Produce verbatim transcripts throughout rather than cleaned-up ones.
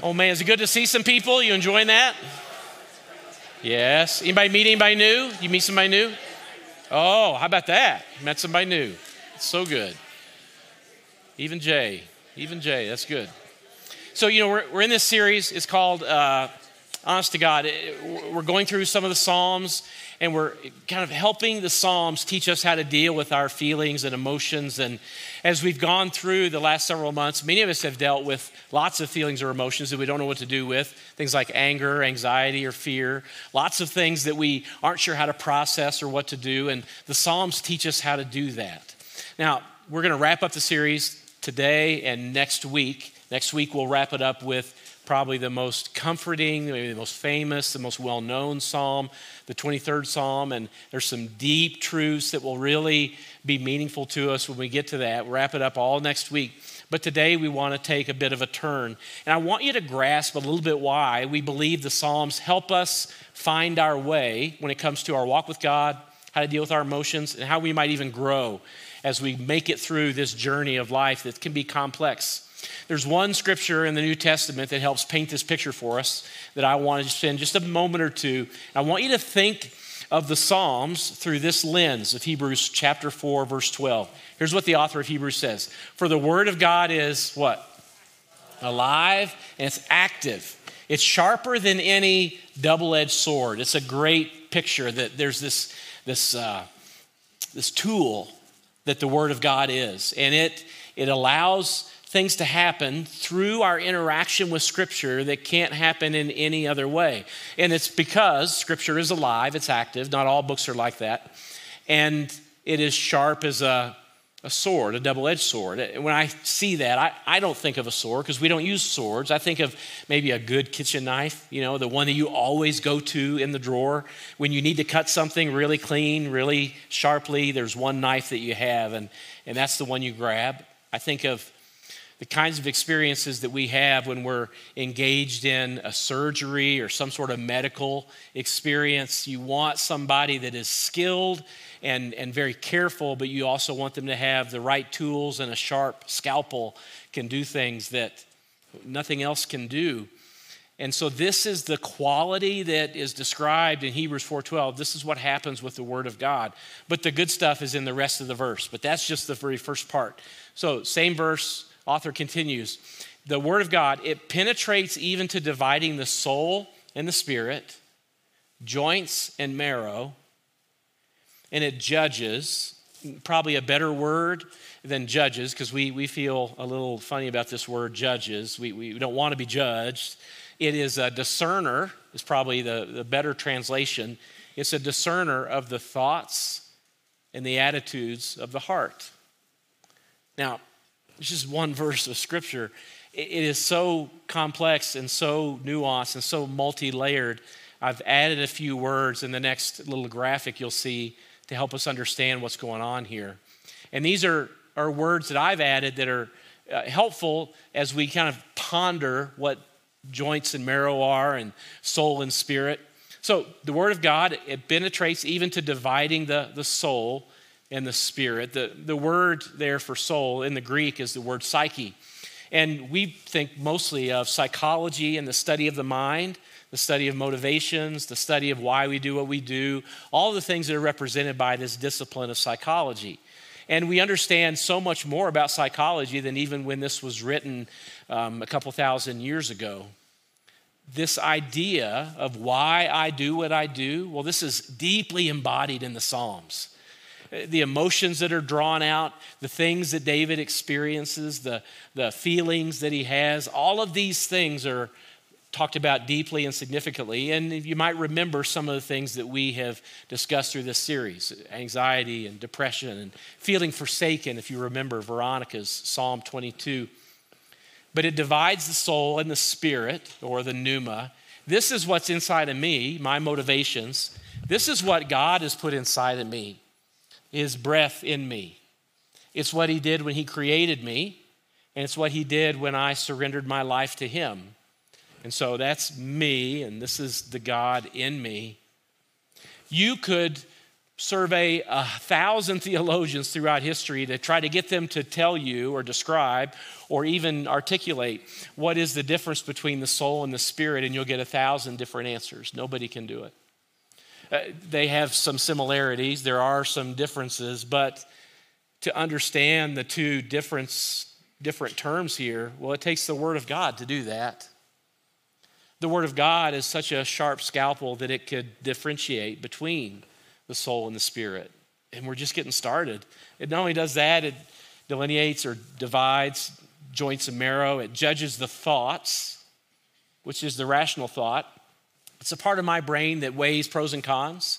Oh man, is it good to see some people? You enjoying that? Yes. Anybody meet anybody new? You meet somebody new? Oh, how about that? Met somebody new. It's so good. Even Jay. Even Jay. That's good. So, you know, we're, we're in this series. It's called, uh, honest to God, it, we're going through some of the Psalms, and we're kind of helping the Psalms teach us how to deal with our feelings and emotions. And as we've gone through the last several months, many of us have dealt with lots of feelings or emotions that we don't know what to do with, things like anger, anxiety, or fear, lots of things that we aren't sure how to process or what to do, and the Psalms teach us how to do that. Now, we're going to wrap up the series today and next week. Next week, we'll wrap it up with probably the most comforting, maybe the most famous, the most well-known psalm, the twenty-third Psalm, and there's some deep truths that will really be meaningful to us when we get to that. We'll wrap it up all next week. But today we want to take a bit of a turn. And I want you to grasp a little bit why we believe the Psalms help us find our way when it comes to our walk with God, how to deal with our emotions, and how we might even grow as we make it through this journey of life that can be complex. There's one scripture in the New Testament that helps paint this picture for us that I want to spend just a moment or two. I want you to think of the Psalms through this lens of Hebrews chapter four, verse twelve. Here's what the author of Hebrews says. For the word of God is what? Alive, and it's active. It's sharper than any double-edged sword. It's a great picture that there's this, this, uh, this tool that the word of God is. And it, it allows things to happen through our interaction with Scripture that can't happen in any other way. And it's because Scripture is alive, it's active, not all books are like that, and it is sharp as a, a sword, a double-edged sword. When I see that, I, I don't think of a sword because we don't use swords. I think of maybe a good kitchen knife, you know, the one that you always go to in the drawer. When you need to cut something really clean, really sharply, there's one knife that you have, and, and that's the one you grab. I think of the kinds of experiences that we have when we're engaged in a surgery or some sort of medical experience. You want somebody that is skilled and, and very careful, but you also want them to have the right tools, and a sharp scalpel can do things that nothing else can do. And so this is the quality that is described in Hebrews four twelve. This is what happens with the word of God. But the good stuff is in the rest of the verse, but that's just the very first part. So same verse, author continues, the word of God, it penetrates even to dividing the soul and the spirit, joints and marrow, and it judges, probably a better word than judges, because we, we feel a little funny about this word judges. We, we don't want to be judged. It is a discerner, is probably the, the better translation. It's a discerner of the thoughts and the attitudes of the heart. Now, it's just one verse of Scripture. It is so complex and so nuanced and so multi-layered. I've added a few words in the next little graphic you'll see to help us understand what's going on here. And these are, are words that I've added that are uh, helpful as we kind of ponder what joints and marrow are and soul and spirit. So the Word of God, it penetrates even to dividing the, the soul and the spirit. The, the word there for soul in the Greek is the word psyche. And we think mostly of psychology and the study of the mind, the study of motivations, the study of why we do what we do, all the things that are represented by this discipline of psychology. And we understand so much more about psychology than even when this was written um, a couple thousand years ago. This idea of why I do what I do, well, this is deeply embodied in the Psalms. The emotions that are drawn out, the things that David experiences, the, the feelings that he has, all of these things are talked about deeply and significantly. And you might remember some of the things that we have discussed through this series, anxiety and depression and feeling forsaken, if you remember Veronica's Psalm twenty-two. But it divides the soul and the spirit, or the pneuma. This is what's inside of me, my motivations. This is what God has put inside of me. His breath in me. It's what he did when he created me, and it's what he did when I surrendered my life to him. And so that's me, and this is the God in me. You could survey a thousand theologians throughout history to try to get them to tell you or describe or even articulate what is the difference between the soul and the spirit, and you'll get a thousand different answers. Nobody can do it. Uh, they have some similarities. There are some differences, but to understand the two difference, different terms here, well, it takes the Word of God to do that. The Word of God is such a sharp scalpel that it could differentiate between the soul and the spirit. And we're just getting started. It not only does that, it delineates or divides joints and marrow. It judges the thoughts, which is the rational thought. It's a part of my brain that weighs pros and cons.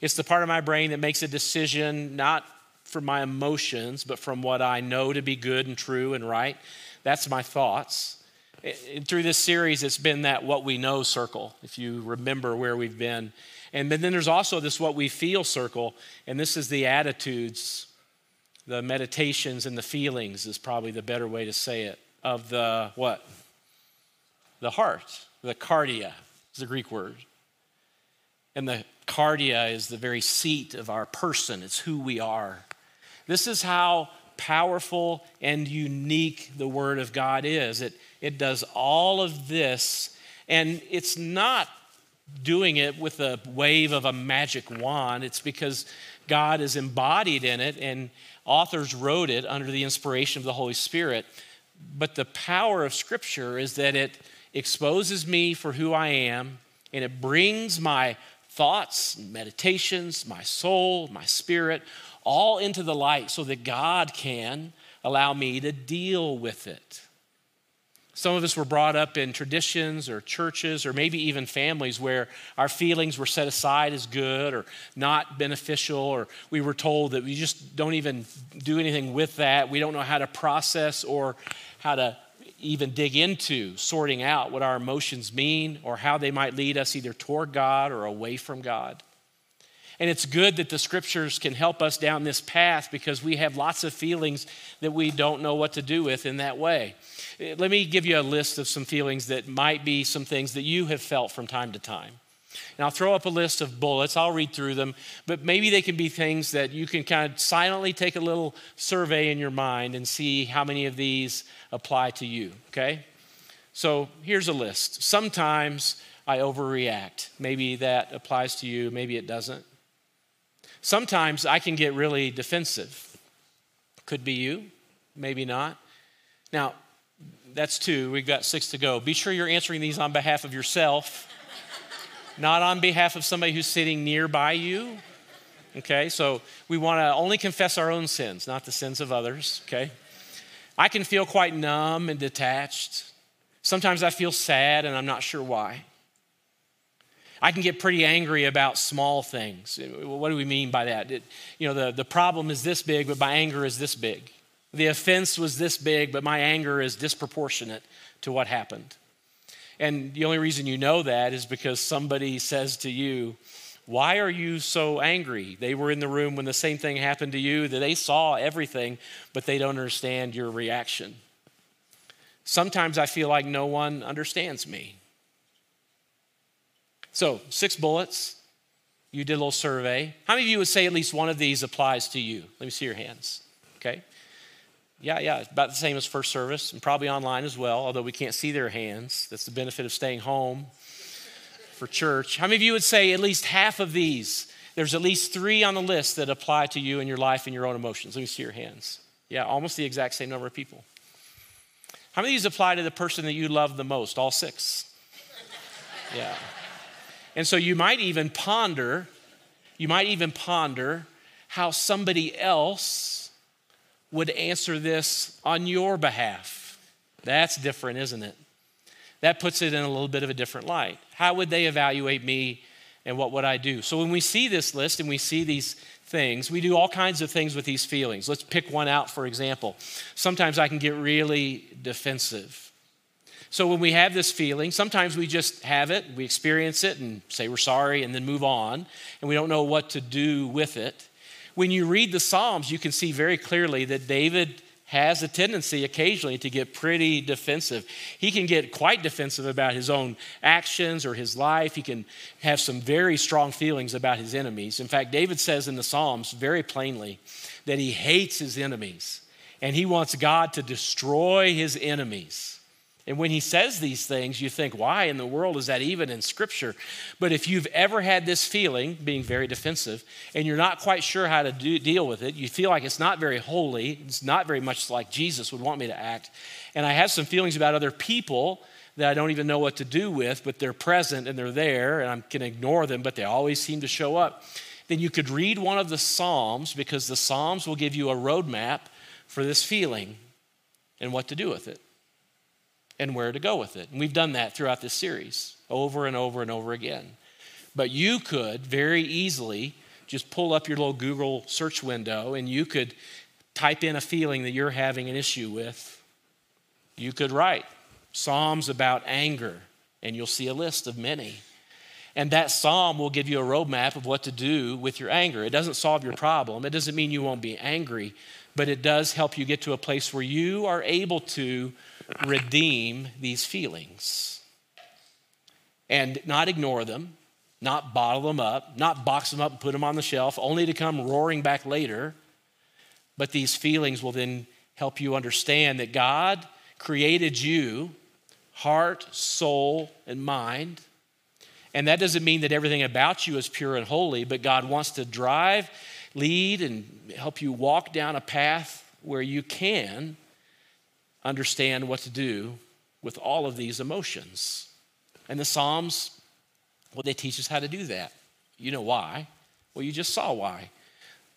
It's the part of my brain that makes a decision not from my emotions, but from what I know to be good and true and right. That's my thoughts. And through this series, it's been that what we know circle, if you remember where we've been. And then there's also this what we feel circle, and this is the attitudes, the meditations and the feelings is probably the better way to say it, of the what? The heart, the cardia is the Greek word. And the cardia is the very seat of our person. It's who we are. This is how powerful and unique the Word of God is. It, it does all of this, and it's not doing it with a wave of a magic wand. It's because God is embodied in it, and authors wrote it under the inspiration of the Holy Spirit. But the power of Scripture is that it exposes me for who I am, and it brings my thoughts, meditations, my soul, my spirit, all into the light so that God can allow me to deal with it. Some of us were brought up in traditions or churches or maybe even families where our feelings were set aside as good or not beneficial, or we were told that we just don't even do anything with that. We don't know how to process or how to even dig into sorting out what our emotions mean or how they might lead us either toward God or away from God. And it's good that the Scriptures can help us down this path because we have lots of feelings that we don't know what to do with in that way. Let me give you a list of some feelings that might be some things that you have felt from time to time. And I'll throw up a list of bullets. I'll read through them, but maybe they can be things that you can kind of silently take a little survey in your mind and see how many of these apply to you, okay? So here's a list. Sometimes I overreact. Maybe that applies to you, maybe it doesn't. Sometimes I can get really defensive. Could be you, maybe not. Now, that's two. We've got six to go. Be sure you're answering these on behalf of yourself, not on behalf of somebody who's sitting nearby you. Okay, so we want to only confess our own sins, not the sins of others, okay? I can feel quite numb and detached. Sometimes I feel sad and I'm not sure why. I can get pretty angry about small things. What do we mean by that? It, you know, the, the problem is this big, but my anger is this big. The offense was this big, but my anger is disproportionate to what happened. And the only reason you know that is because somebody says to you, "Why are you so angry?" They were in the room when the same thing happened to you, that they saw everything, but they don't understand your reaction. Sometimes I feel like no one understands me. So six bullets, you did a little survey. How many of you would say at least one of these applies to you? Let me see your hands, okay? Yeah, yeah, about the same as first service and probably online as well, although we can't see their hands. That's the benefit of staying home for church. How many of you would say at least half of these? There's at least three on the list that apply to you in your life and your own emotions. Let me see your hands. Yeah, almost the exact same number of people. How many of these apply to the person that you love the most? All six? Yeah. And so you might even ponder, you might even ponder how somebody else would answer this on your behalf. That's different, isn't it? That puts it in a little bit of a different light. How would they evaluate me and what would I do? So when we see this list and we see these things, we do all kinds of things with these feelings. Let's pick one out, for example. Sometimes I can get really defensive. So when we have this feeling, sometimes we just have it, we experience it and say we're sorry and then move on, and we don't know what to do with it. When you read the Psalms, you can see very clearly that David has a tendency occasionally to get pretty defensive. He can get quite defensive about his own actions or his life. He can have some very strong feelings about his enemies. In fact, David says in the Psalms very plainly that he hates his enemies and he wants God to destroy his enemies. And when he says these things, you think, why in the world is that even in Scripture? But if you've ever had this feeling, being very defensive, and you're not quite sure how to do, deal with it, you feel like it's not very holy, it's not very much like Jesus would want me to act, and I have some feelings about other people that I don't even know what to do with, but they're present and they're there, and I can ignore them, but they always seem to show up, then you could read one of the Psalms, because the Psalms will give you a roadmap for this feeling and what to do with it, and where to go with it. And we've done that throughout this series over and over and over again. But you could very easily just pull up your little Google search window and you could type in a feeling that you're having an issue with. You could write Psalms about anger and you'll see a list of many. And that psalm will give you a roadmap of what to do with your anger. It doesn't solve your problem. It doesn't mean you won't be angry, but it does help you get to a place where you are able to redeem these feelings and not ignore them, not bottle them up, not box them up and put them on the shelf, only to come roaring back later. But these feelings will then help you understand that God created you, heart, soul, and mind. And that doesn't mean that everything about you is pure and holy, but God wants to drive, lead, and help you walk down a path where you can understand what to do with all of these emotions. And the Psalms, well, they teach us how to do that. You know why? Well, you just saw why.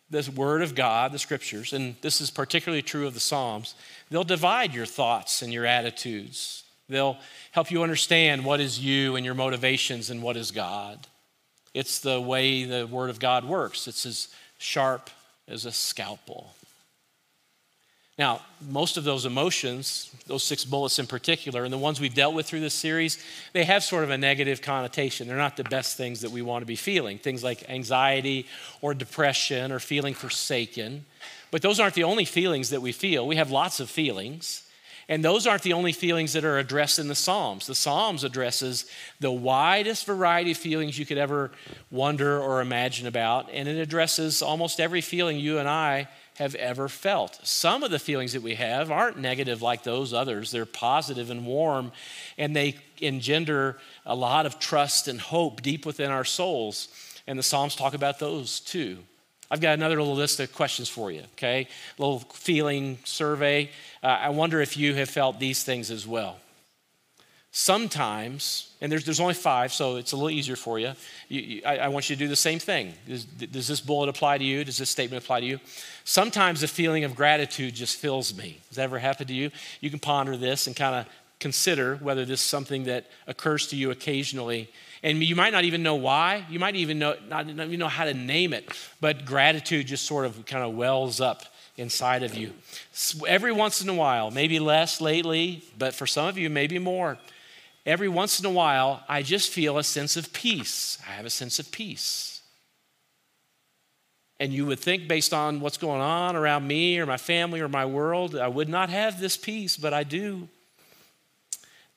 This Word of God, the Scriptures, and this is particularly true of the Psalms, they'll divide your thoughts and your attitudes. They'll help you understand what is you and your motivations and what is God. It's the way the Word of God works. It's as sharp as a scalpel. Now, most of those emotions, those six bullets in particular, and the ones we've dealt with through this series, they have sort of a negative connotation. They're not the best things that we want to be feeling, things like anxiety or depression or feeling forsaken. But those aren't the only feelings that we feel. We have lots of feelings. And those aren't the only feelings that are addressed in the Psalms. The Psalms addresses the widest variety of feelings you could ever wonder or imagine about, and it addresses almost every feeling you and I have ever felt. Some of the feelings that we have aren't negative like those others. They're positive and warm, and they engender a lot of trust and hope deep within our souls, and the Psalms talk about those too. I've got another little list of questions for you, okay? A little feeling survey. Uh, I wonder if you have felt these things as well. Sometimes, and there's there's only five, so it's a little easier for you. you, you I, I want you to do the same thing. Does, does this bullet apply to you? Does this statement apply to you? Sometimes the feeling of gratitude just fills me. Has that ever happened to you? You can ponder this and kind of consider whether this is something that occurs to you occasionally. And you might not even know why. You might even know, not even know how to name it. But gratitude just sort of kind of wells up inside of you. Every once in a while, maybe less lately, but for some of you, maybe more. Every once in a while, I just feel a sense of peace. I have a sense of peace. And you would think based on what's going on around me or my family or my world, I would not have this peace, but I do.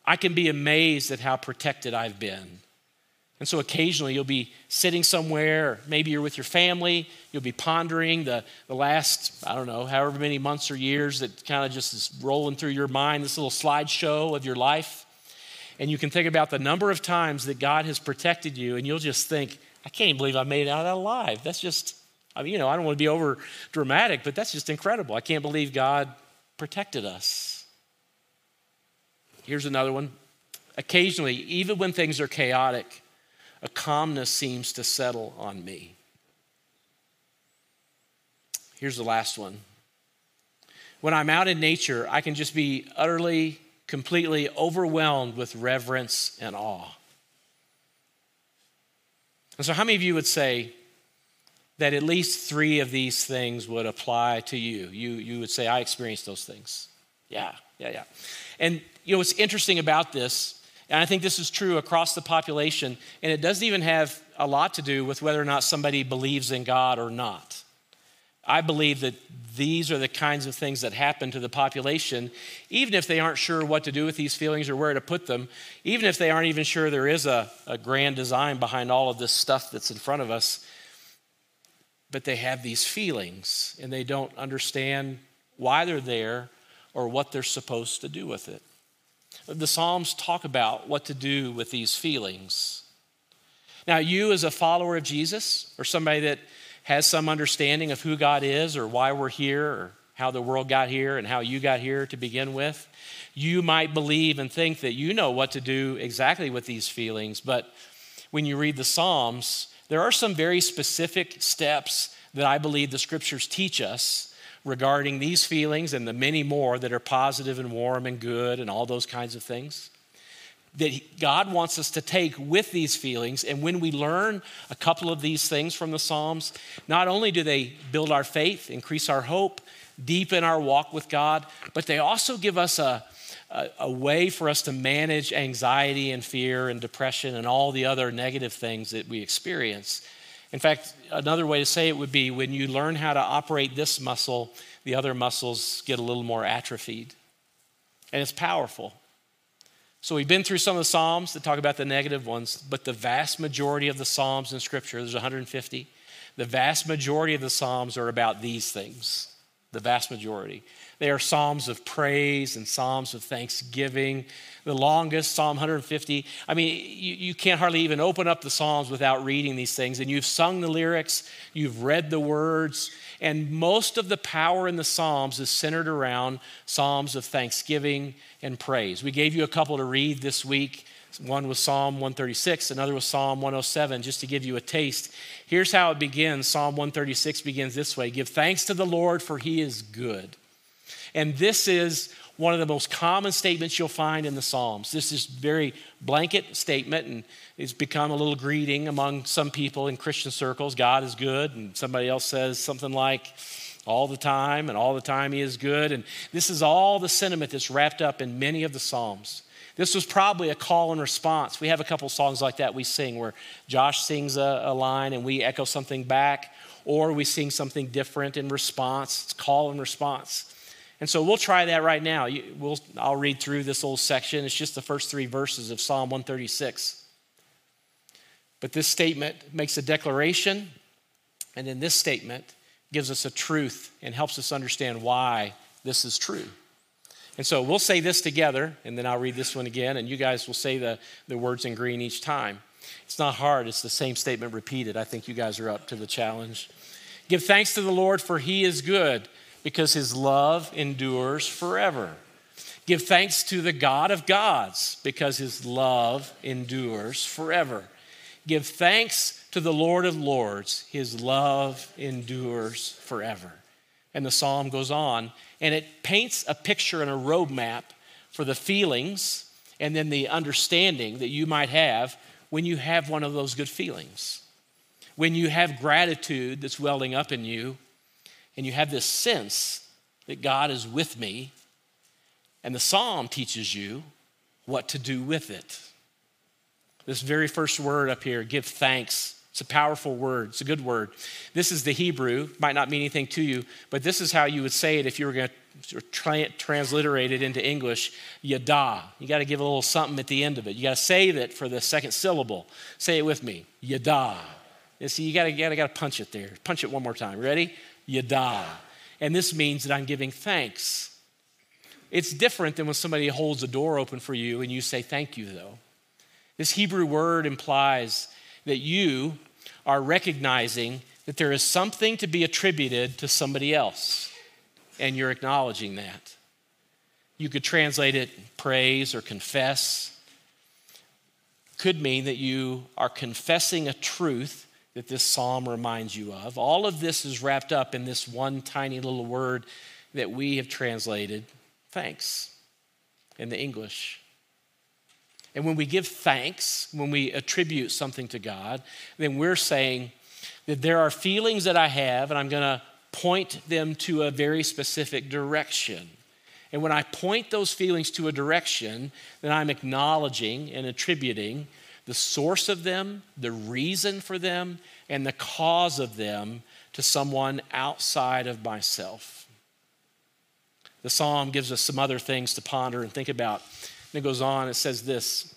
I can be amazed at how protected I've been. And so occasionally you'll be sitting somewhere, maybe you're with your family, you'll be pondering the, the last, I don't know, however many months or years that kind of just is rolling through your mind, this little slideshow of your life. And you can think about the number of times that God has protected you, and you'll just think, I can't even believe I made it out alive. That's just, I mean, you know, I don't want to be over dramatic, but that's just incredible. I can't believe God protected us. Here's another one. Occasionally, even when things are chaotic, a calmness seems to settle on me. Here's the last one. When I'm out in nature, I can just be utterly, completely overwhelmed with reverence and awe. And so how many of you would say that at least three of these things would apply to you? You, you would say, I experienced those things. Yeah, yeah, yeah. And you know, what's interesting about this, and I think this is true across the population, and it doesn't even have a lot to do with whether or not somebody believes in God or not. I believe that these are the kinds of things that happen to the population, even if they aren't sure what to do with these feelings or where to put them, even if they aren't even sure there is a, a grand design behind all of this stuff that's in front of us. But they have these feelings, and they don't understand why they're there or what they're supposed to do with it. The Psalms talk about what to do with these feelings. Now, you as a follower of Jesus, or somebody that has some understanding of who God is or why we're here or how the world got here and how you got here to begin with, you might believe and think that you know what to do exactly with these feelings. But when you read the Psalms, there are some very specific steps that I believe the scriptures teach us regarding these feelings and the many more that are positive and warm and good and all those kinds of things that God wants us to take with these feelings. And when we learn a couple of these things from the Psalms, not only do they build our faith, increase our hope, deepen our walk with God, but they also give us a, a, a way for us to manage anxiety and fear and depression and all the other negative things that we experience. In fact, another way to say it would be when you learn how to operate this muscle, the other muscles get a little more atrophied. And it's powerful. So we've been through some of the Psalms that talk about the negative ones, but the vast majority of the Psalms in Scripture, there's one hundred fifty, the vast majority of the Psalms are about these things, the vast majority. They are Psalms of praise and Psalms of thanksgiving. The longest, Psalm one hundred fifty. I mean, you, you can't hardly even open up the Psalms without reading these things. And you've sung the lyrics, you've read the words, and most of the power in the Psalms is centered around Psalms of thanksgiving and praise. We gave you a couple to read this week. One was Psalm one thirty-six, another was Psalm one oh seven, just to give you a taste. Here's how it begins. Psalm one thirty-six begins this way: give thanks to the Lord, for he is good. And this is one of the most common statements you'll find in the Psalms. This is very blanket statement, and it's become a little greeting among some people in Christian circles. God is good, and somebody else says something like, all the time, and all the time he is good. And this is all the sentiment that's wrapped up in many of the Psalms. This was probably a call and response. We have a couple songs like that we sing where Josh sings a, a line and we echo something back, or we sing something different in response. It's call and response. And so we'll try that right now. You, we'll, I'll read through this little section. It's just the first three verses of Psalm one thirty-six. But this statement makes a declaration, and in this statement gives us a truth and helps us understand why this is true. And so we'll say this together, and then I'll read this one again, and you guys will say the, the words in green each time. It's not hard. It's the same statement repeated. I think you guys are up to the challenge. Give thanks to the Lord, for he is good, because his love endures forever. Give thanks to the God of gods, because his love endures forever. Give thanks to the Lord of lords, his love endures forever. And the psalm goes on, and it paints a picture and a roadmap for the feelings and then the understanding that you might have when you have one of those good feelings. When you have gratitude that's welling up in you, and you have this sense that God is with me, and the psalm teaches you what to do with it. This very first word up here, give thanks. It's a powerful word. It's a good word. This is the Hebrew. Might not mean anything to you, but this is how you would say it if you were going to tra- transliterate it into English. Yada. You got to give a little something at the end of it. You got to save it for the second syllable. Say it with me. Yada. You see, you got to got to punch it there. Punch it one more time. Ready? Yada. And this means that I'm giving thanks. It's different than when somebody holds a door open for you and you say thank you, though. This Hebrew word implies that you are recognizing that there is something to be attributed to somebody else, and you're acknowledging that. You could translate it praise or confess. Could mean that you are confessing a truth that this psalm reminds you of. All of this is wrapped up in this one tiny little word that we have translated thanks in the English. And when we give thanks, when we attribute something to God, then we're saying that there are feelings that I have, and I'm going to point them to a very specific direction. And when I point those feelings to a direction, then I'm acknowledging and attributing the source of them, the reason for them, and the cause of them to someone outside of myself. The psalm gives us some other things to ponder and think about. And it goes on, it says this,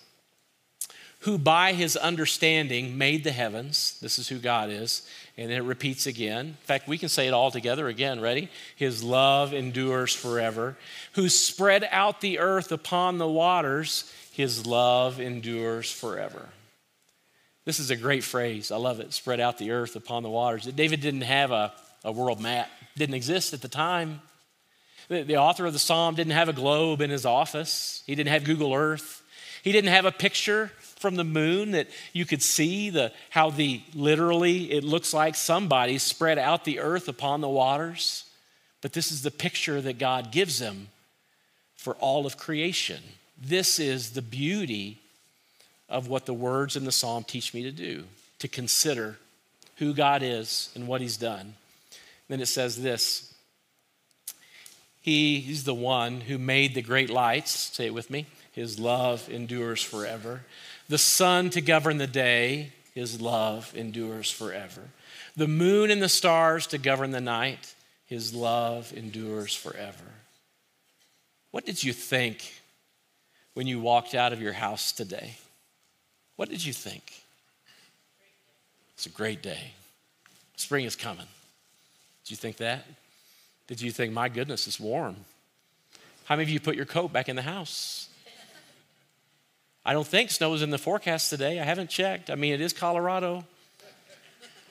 who by his understanding made the heavens. This is who God is. And it repeats again. In fact, we can say it all together again. Ready? His love endures forever. Who spread out the earth upon the waters. His love endures forever. This is a great phrase. I love it. Spread out the earth upon the waters. David didn't have a, a world map. Didn't exist at the time. The author of the psalm didn't have a globe in his office. He didn't have Google Earth. He didn't have a picture from the moon that you could see the how the literally it looks like somebody spread out the earth upon the waters. But this is the picture that God gives him for all of creation. This is the beauty of what the words in the psalm teach me to do, to consider who God is and what he's done. Then it says this, He, he's the one who made the great lights. Say it with me. His love endures forever. The sun to govern the day. His love endures forever. The moon and the stars to govern the night. His love endures forever. What did you think when you walked out of your house today? What did you think? It's a great day. Spring is coming. Did you think that? Did you think, my goodness, it's warm? How many of you put your coat back in the house? I don't think snow is in the forecast today. I haven't checked. I mean, it is Colorado.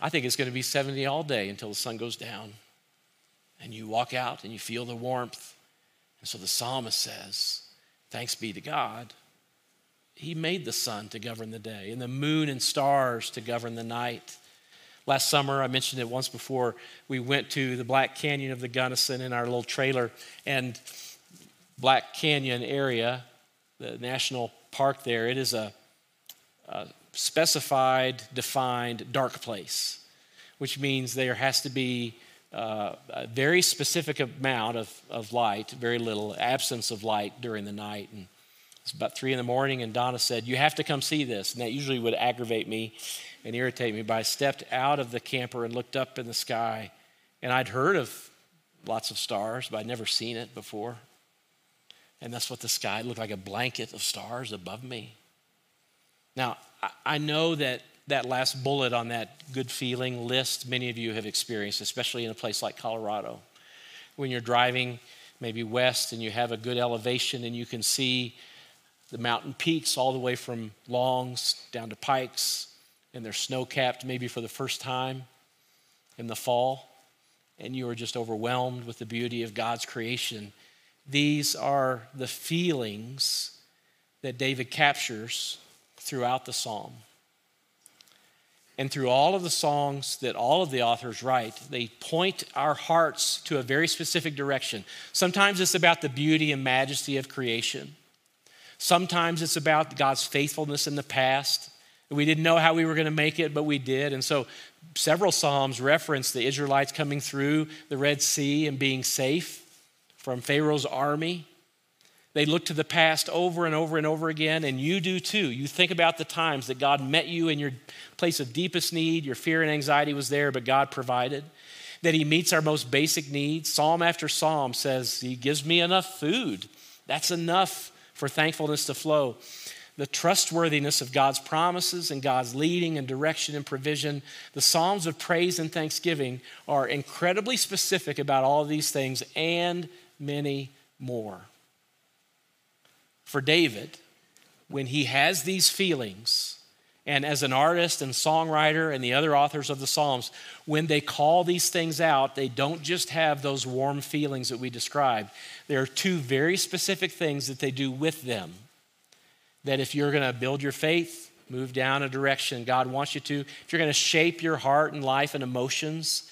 I think it's going to be seventy all day until the sun goes down. And you walk out and you feel the warmth. And so the psalmist says, thanks be to God. He made the sun to govern the day and the moon and stars to govern the night. Last summer, I mentioned it once before, we went to the Black Canyon of the Gunnison in our little trailer, and Black Canyon area, the national park there, it is a, a specified, defined dark place, which means there has to be uh, a very specific amount of, of light, very little absence of light during the night. And it's about three in the morning, and Donna said, you have to come see this. And that usually would aggravate me and irritate me, but I stepped out of the camper and looked up in the sky, and I'd heard of lots of stars, but I'd never seen it before. And that's what the sky looked like, a blanket of stars above me. Now, I know that that last bullet on that good feeling list many of you have experienced, especially in a place like Colorado. When you're driving maybe west and you have a good elevation and you can see the mountain peaks all the way from Longs down to Pikes, and they're snow-capped maybe for the first time in the fall, and you are just overwhelmed with the beauty of God's creation. These are the feelings that David captures throughout the psalm. And through all of the songs that all of the authors write, they point our hearts to a very specific direction. Sometimes it's about the beauty and majesty of creation. Sometimes it's about God's faithfulness in the past. We didn't know how we were going to make it, but we did. And so several Psalms reference the Israelites coming through the Red Sea and being safe from Pharaoh's army. They look to the past over and over and over again, and you do too. You think about the times that God met you in your place of deepest need. Your fear and anxiety was there, but God provided. That he meets our most basic needs. Psalm after psalm says, he gives me enough food. That's enough for thankfulness to flow. The trustworthiness of God's promises and God's leading and direction and provision. The Psalms of praise and thanksgiving are incredibly specific about all of these things and many more. For David, when he has these feelings, and as an artist and songwriter and the other authors of the Psalms, when they call these things out, they don't just have those warm feelings that we described. There are two very specific things that they do with them. That if you're going to build your faith, move down a direction God wants you to, if you're going to shape your heart and life and emotions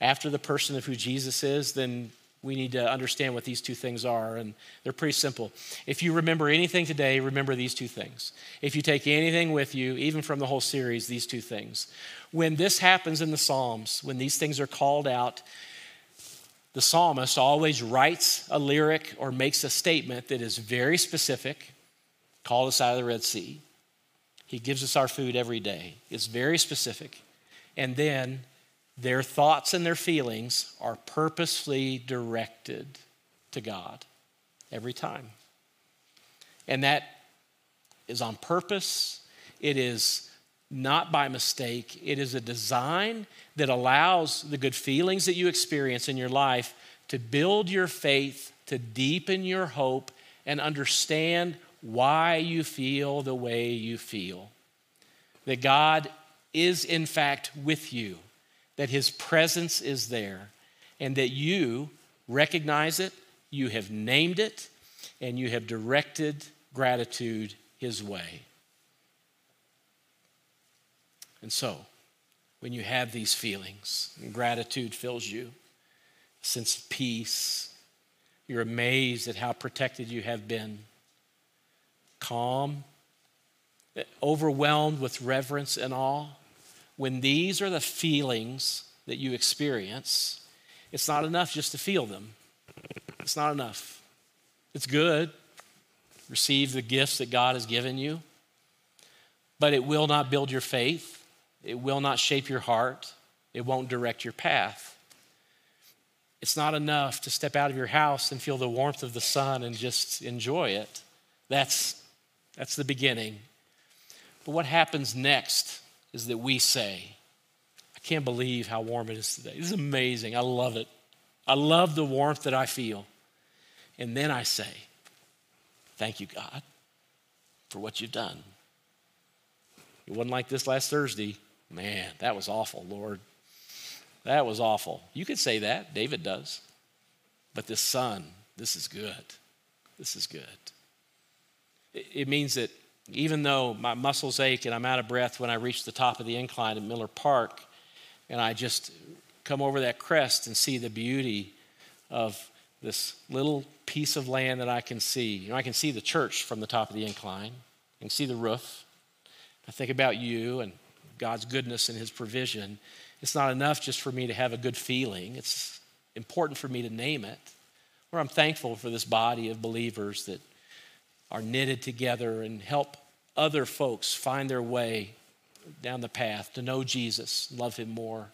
after the person of who Jesus is, then we need to understand what these two things are, and they're pretty simple. If you remember anything today, remember these two things. If you take anything with you, even from the whole series, these two things. When this happens in the Psalms, when these things are called out, the psalmist always writes a lyric or makes a statement that is very specific. Called us out of the Red Sea. He gives us our food every day. It's very specific. And then their thoughts and their feelings are purposely directed to God every time. And that is on purpose. It is not by mistake. It is a design that allows the good feelings that you experience in your life to build your faith, to deepen your hope, and understand why you feel the way you feel. That God is in fact with you, that his presence is there, and that you recognize it, you have named it, and you have directed gratitude his way. And so, when you have these feelings, gratitude fills you, a sense of peace. You're amazed at how protected you have been, calm, overwhelmed with reverence and awe. When these are the feelings that you experience, it's not enough just to feel them. It's not enough. It's good. Receive the gifts that God has given you, but it will not build your faith. It will not shape your heart. It won't direct your path. It's not enough to step out of your house and feel the warmth of the sun and just enjoy it. That's, that's the beginning. But what happens next is that we say, I can't believe how warm it is today. This is amazing. I love it. I love the warmth that I feel. And then I say, thank you, God, for what you've done. It wasn't like this last Thursday. Man, that was awful, Lord. That was awful. You could say that. David does. But this son, this is good. This is good. It means that even though my muscles ache and I'm out of breath when I reach the top of the incline at Miller Park, and I just come over that crest and see the beauty of this little piece of land that I can see. You know, I can see the church from the top of the incline. I can see the roof. I think about you and God's goodness and his provision. It's not enough just for me to have a good feeling. It's important for me to name it. Where I'm thankful for this body of believers that are knitted together and help other folks find their way down the path to know Jesus, love him more.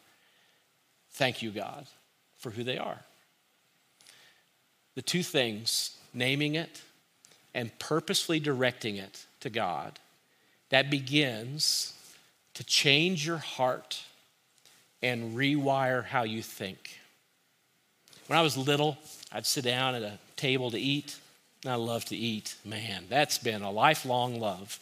Thank you, God, for who they are. The two things, naming it and purposefully directing it to God, that begins to change your heart and rewire how you think. When I was little, I'd sit down at a table to eat, and I loved to eat. Man, that's been a lifelong love.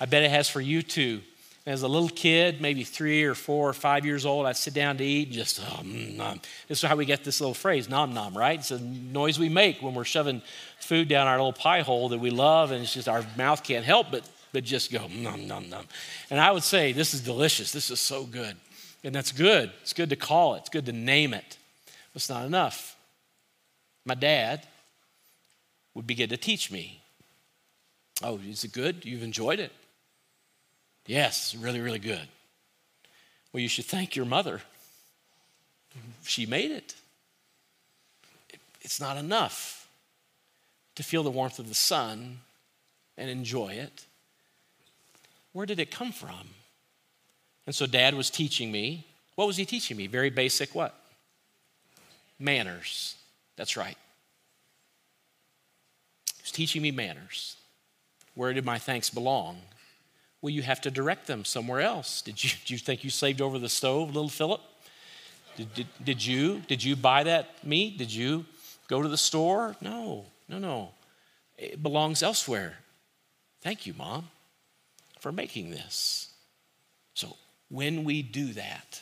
I bet it has for you too. As a little kid, maybe three or four or five years old, I'd sit down to eat and just, oh, mm, nom. This is how we get this little phrase, nom, nom, right? It's a noise we make when we're shoving food down our little pie hole that we love, and it's just our mouth can't help but but just go, nom, nom, nom. And I would say, this is delicious. This is so good. And that's good. It's good to call it. It's good to name it. But it's not enough. My dad would begin to teach me. Oh, is it good? You've enjoyed it? Yes, really, really good. Well, you should thank your mother. She made it. It's not enough to feel the warmth of the sun and enjoy it. Where did it come from? And so Dad was teaching me. What was he teaching me? Very basic what? Manners. That's right. He was teaching me manners. Where did my thanks belong? Well, you have to direct them somewhere else. Did you, did you think you saved over the stove, little Philip? Did, did, did you? Did you buy that meat? Did you go to the store? No, no, no. It belongs elsewhere. Thank you, Mom, for making this. So when we do that,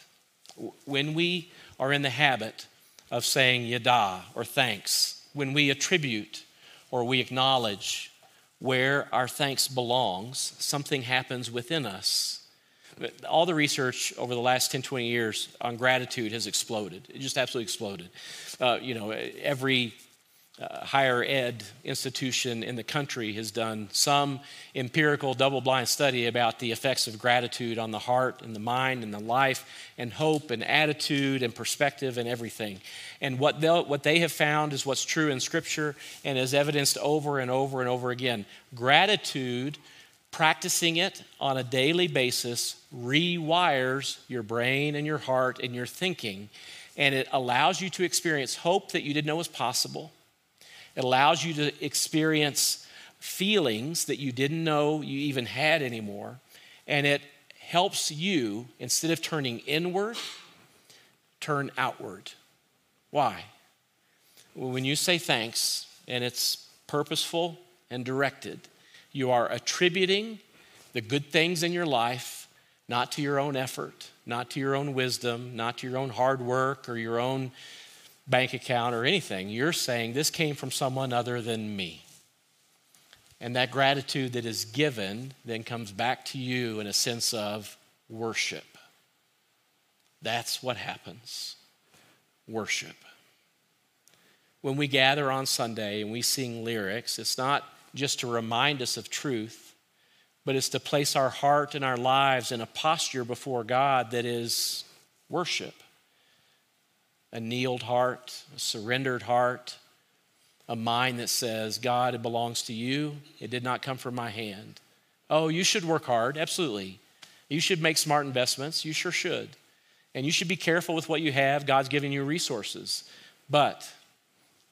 when we are in the habit of saying yada or thanks, when we attribute or we acknowledge where our thanks belongs, something happens within us. All the research over the last ten, twenty years on gratitude has exploded. It just absolutely exploded. Uh, you know, every Uh, higher ed institution in the country has done some empirical double-blind study about the effects of gratitude on the heart and the mind and the life and hope and attitude and perspective and everything. And what, what they have found is what's true in Scripture and is evidenced over and over and over again. Gratitude Practicing it on a daily basis rewires your brain and your heart and your thinking, and it allows you to experience hope that you didn't know was possible. It allows you to experience feelings that you didn't know you even had anymore, and it helps you, instead of turning inward, turn outward. Why? Well, when you say thanks, and it's purposeful and directed, you are attributing the good things in your life, not to your own effort, not to your own wisdom, not to your own hard work or your own bank account or anything. You're saying this came from someone other than me. And that gratitude that is given then comes back to you in a sense of worship. That's what happens. Worship. When we gather on Sunday and we sing lyrics, it's not just to remind us of truth, but it's to place our heart and our lives in a posture before God that is worship. A kneeled heart, a surrendered heart, a mind that says, God, it belongs to you. It did not come from my hand. Oh, you should work hard, absolutely. You should make smart investments, you sure should. And you should be careful with what you have. God's giving you resources. But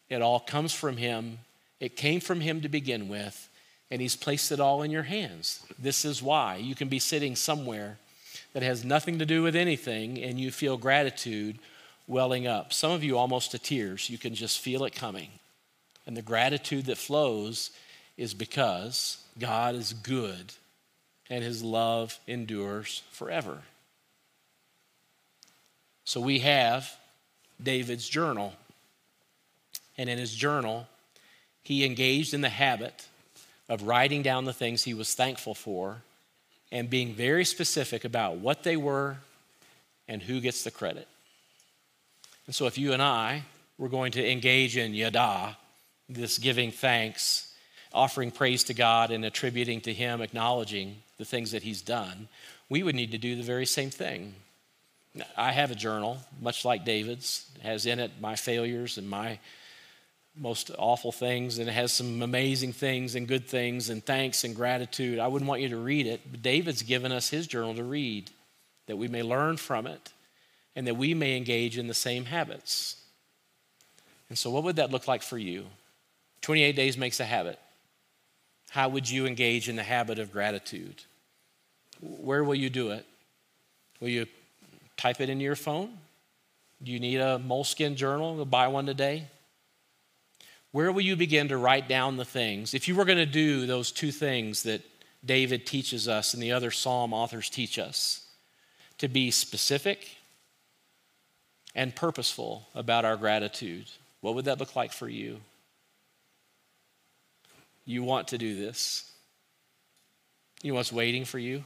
it all comes from him. It came from him to begin with, and he's placed it all in your hands. This is why you can be sitting somewhere that has nothing to do with anything, and you feel gratitude welling up. Some of you almost to tears. You can just feel it coming. And the gratitude that flows is because God is good, and his love endures forever. So we have David's journal, and in his journal, he engaged in the habit of writing down the things he was thankful for and being very specific about what they were and who gets the credit. And so if you and I were going to engage in yada, this giving thanks, offering praise to God and attributing to him, acknowledging the things that he's done, we would need to do the very same thing. I have a journal, much like David's. It has in it my failures and my most awful things, and it has some amazing things and good things and thanks and gratitude. I wouldn't want you to read it, but David's given us his journal to read that we may learn from it and that we may engage in the same habits. And so what would that look like for you? twenty-eight days makes a habit. How would you engage in the habit of gratitude? Where will you do it? Will you type it into your phone? Do you need a Moleskine journal? Go buy one today. Where will you begin to write down the things? If you were going to do those two things that David teaches us and the other Psalm authors teach us, to be specific and purposeful about our gratitude, what would that look like for you? You want to do this. You know what's waiting for you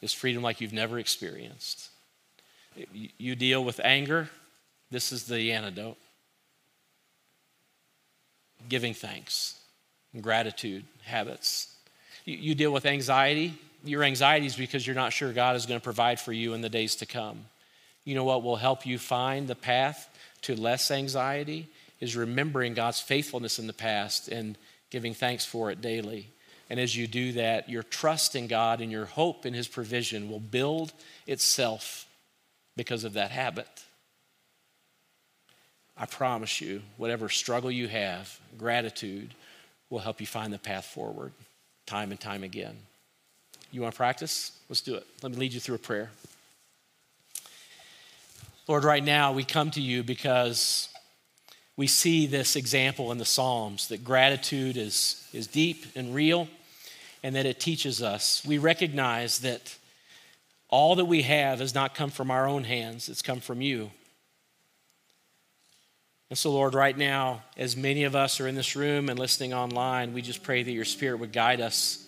is freedom like you've never experienced. You deal with anger, this is the antidote. Giving thanks, gratitude, habits. You, you deal with anxiety. Your anxiety is because you're not sure God is going to provide for you in the days to come. You know what will help you find the path to less anxiety is remembering God's faithfulness in the past and giving thanks for it daily. And as you do that, your trust in God and your hope in his provision will build itself because of that habit. I promise you, whatever struggle you have, gratitude will help you find the path forward time and time again. You want to practice? Let's do it. Let me lead you through a prayer. Lord, right now we come to you because we see this example in the Psalms that gratitude is, is deep and real and that it teaches us. We recognize that all that we have has not come from our own hands. It's come from you. And so, Lord, right now, as many of us are in this room and listening online, we just pray that your Spirit would guide us.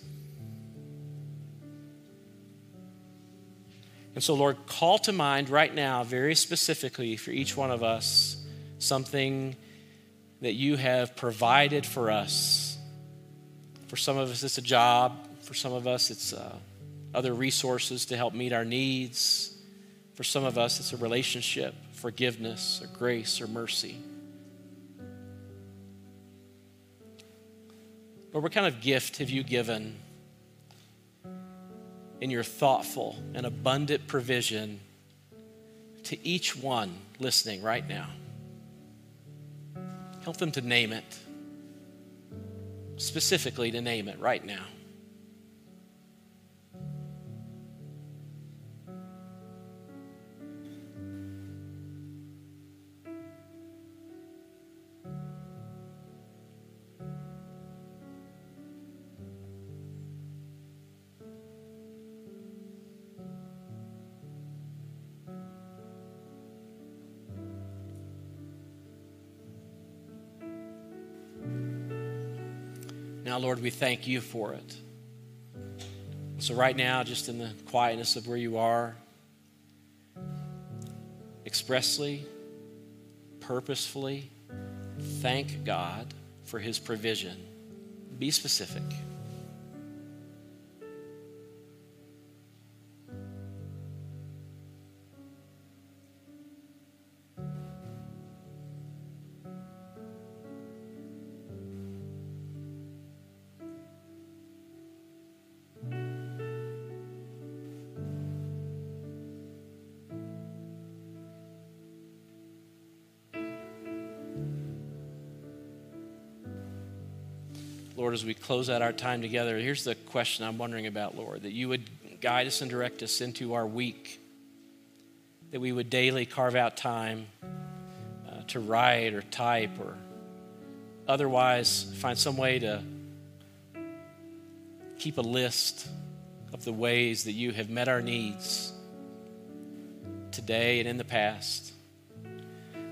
And so, Lord, call to mind right now, very specifically for each one of us, something that you have provided for us. For some of us, it's a job. For some of us, it's uh, other resources to help meet our needs. For some of us, it's a relationship, forgiveness, or grace, or mercy. Lord, what kind of gift have you given in your thoughtful and abundant provision to each one listening right now. Help them to name it, specifically to name it right now. Now, Lord, we thank you for it. So right now, just in the quietness of where you are, expressly, purposefully, thank God for his provision. Be specific. Lord, as we close out our time together, here's the question I'm wondering about, Lord, that you would guide us and direct us into our week, that we would daily carve out time uh, to write or type or otherwise find some way to keep a list of the ways that you have met our needs today and in the past,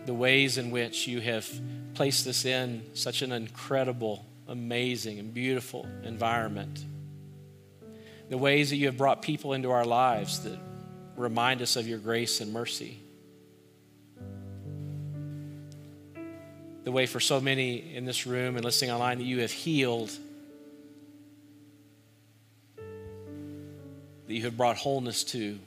the ways in which you have placed us in such an incredible, amazing and beautiful environment. The ways that you have brought people into our lives that remind us of your grace and mercy. The way for so many in this room and listening online that you have healed, that you have brought wholeness to.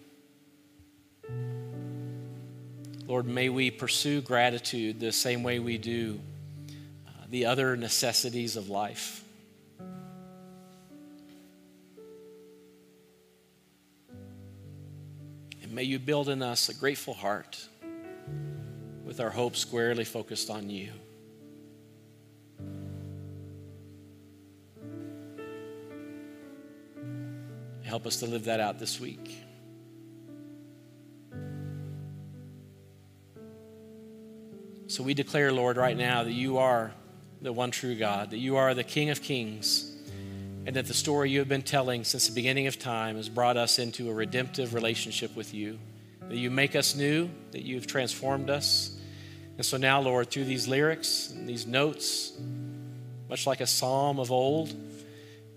Lord, may we pursue gratitude the same way we do the other necessities of life. And may you build in us a grateful heart with our hope squarely focused on you. Help us to live that out this week. So we declare, Lord, right now that you are the one true God, that you are the King of Kings, and that the story you have been telling since the beginning of time has brought us into a redemptive relationship with you, that you make us new, that you have transformed us. And so now, Lord, through these lyrics and these notes, much like a psalm of old,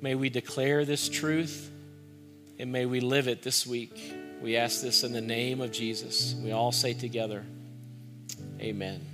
may we declare this truth and may we live it this week. We ask this in the name of Jesus. We all say together, amen.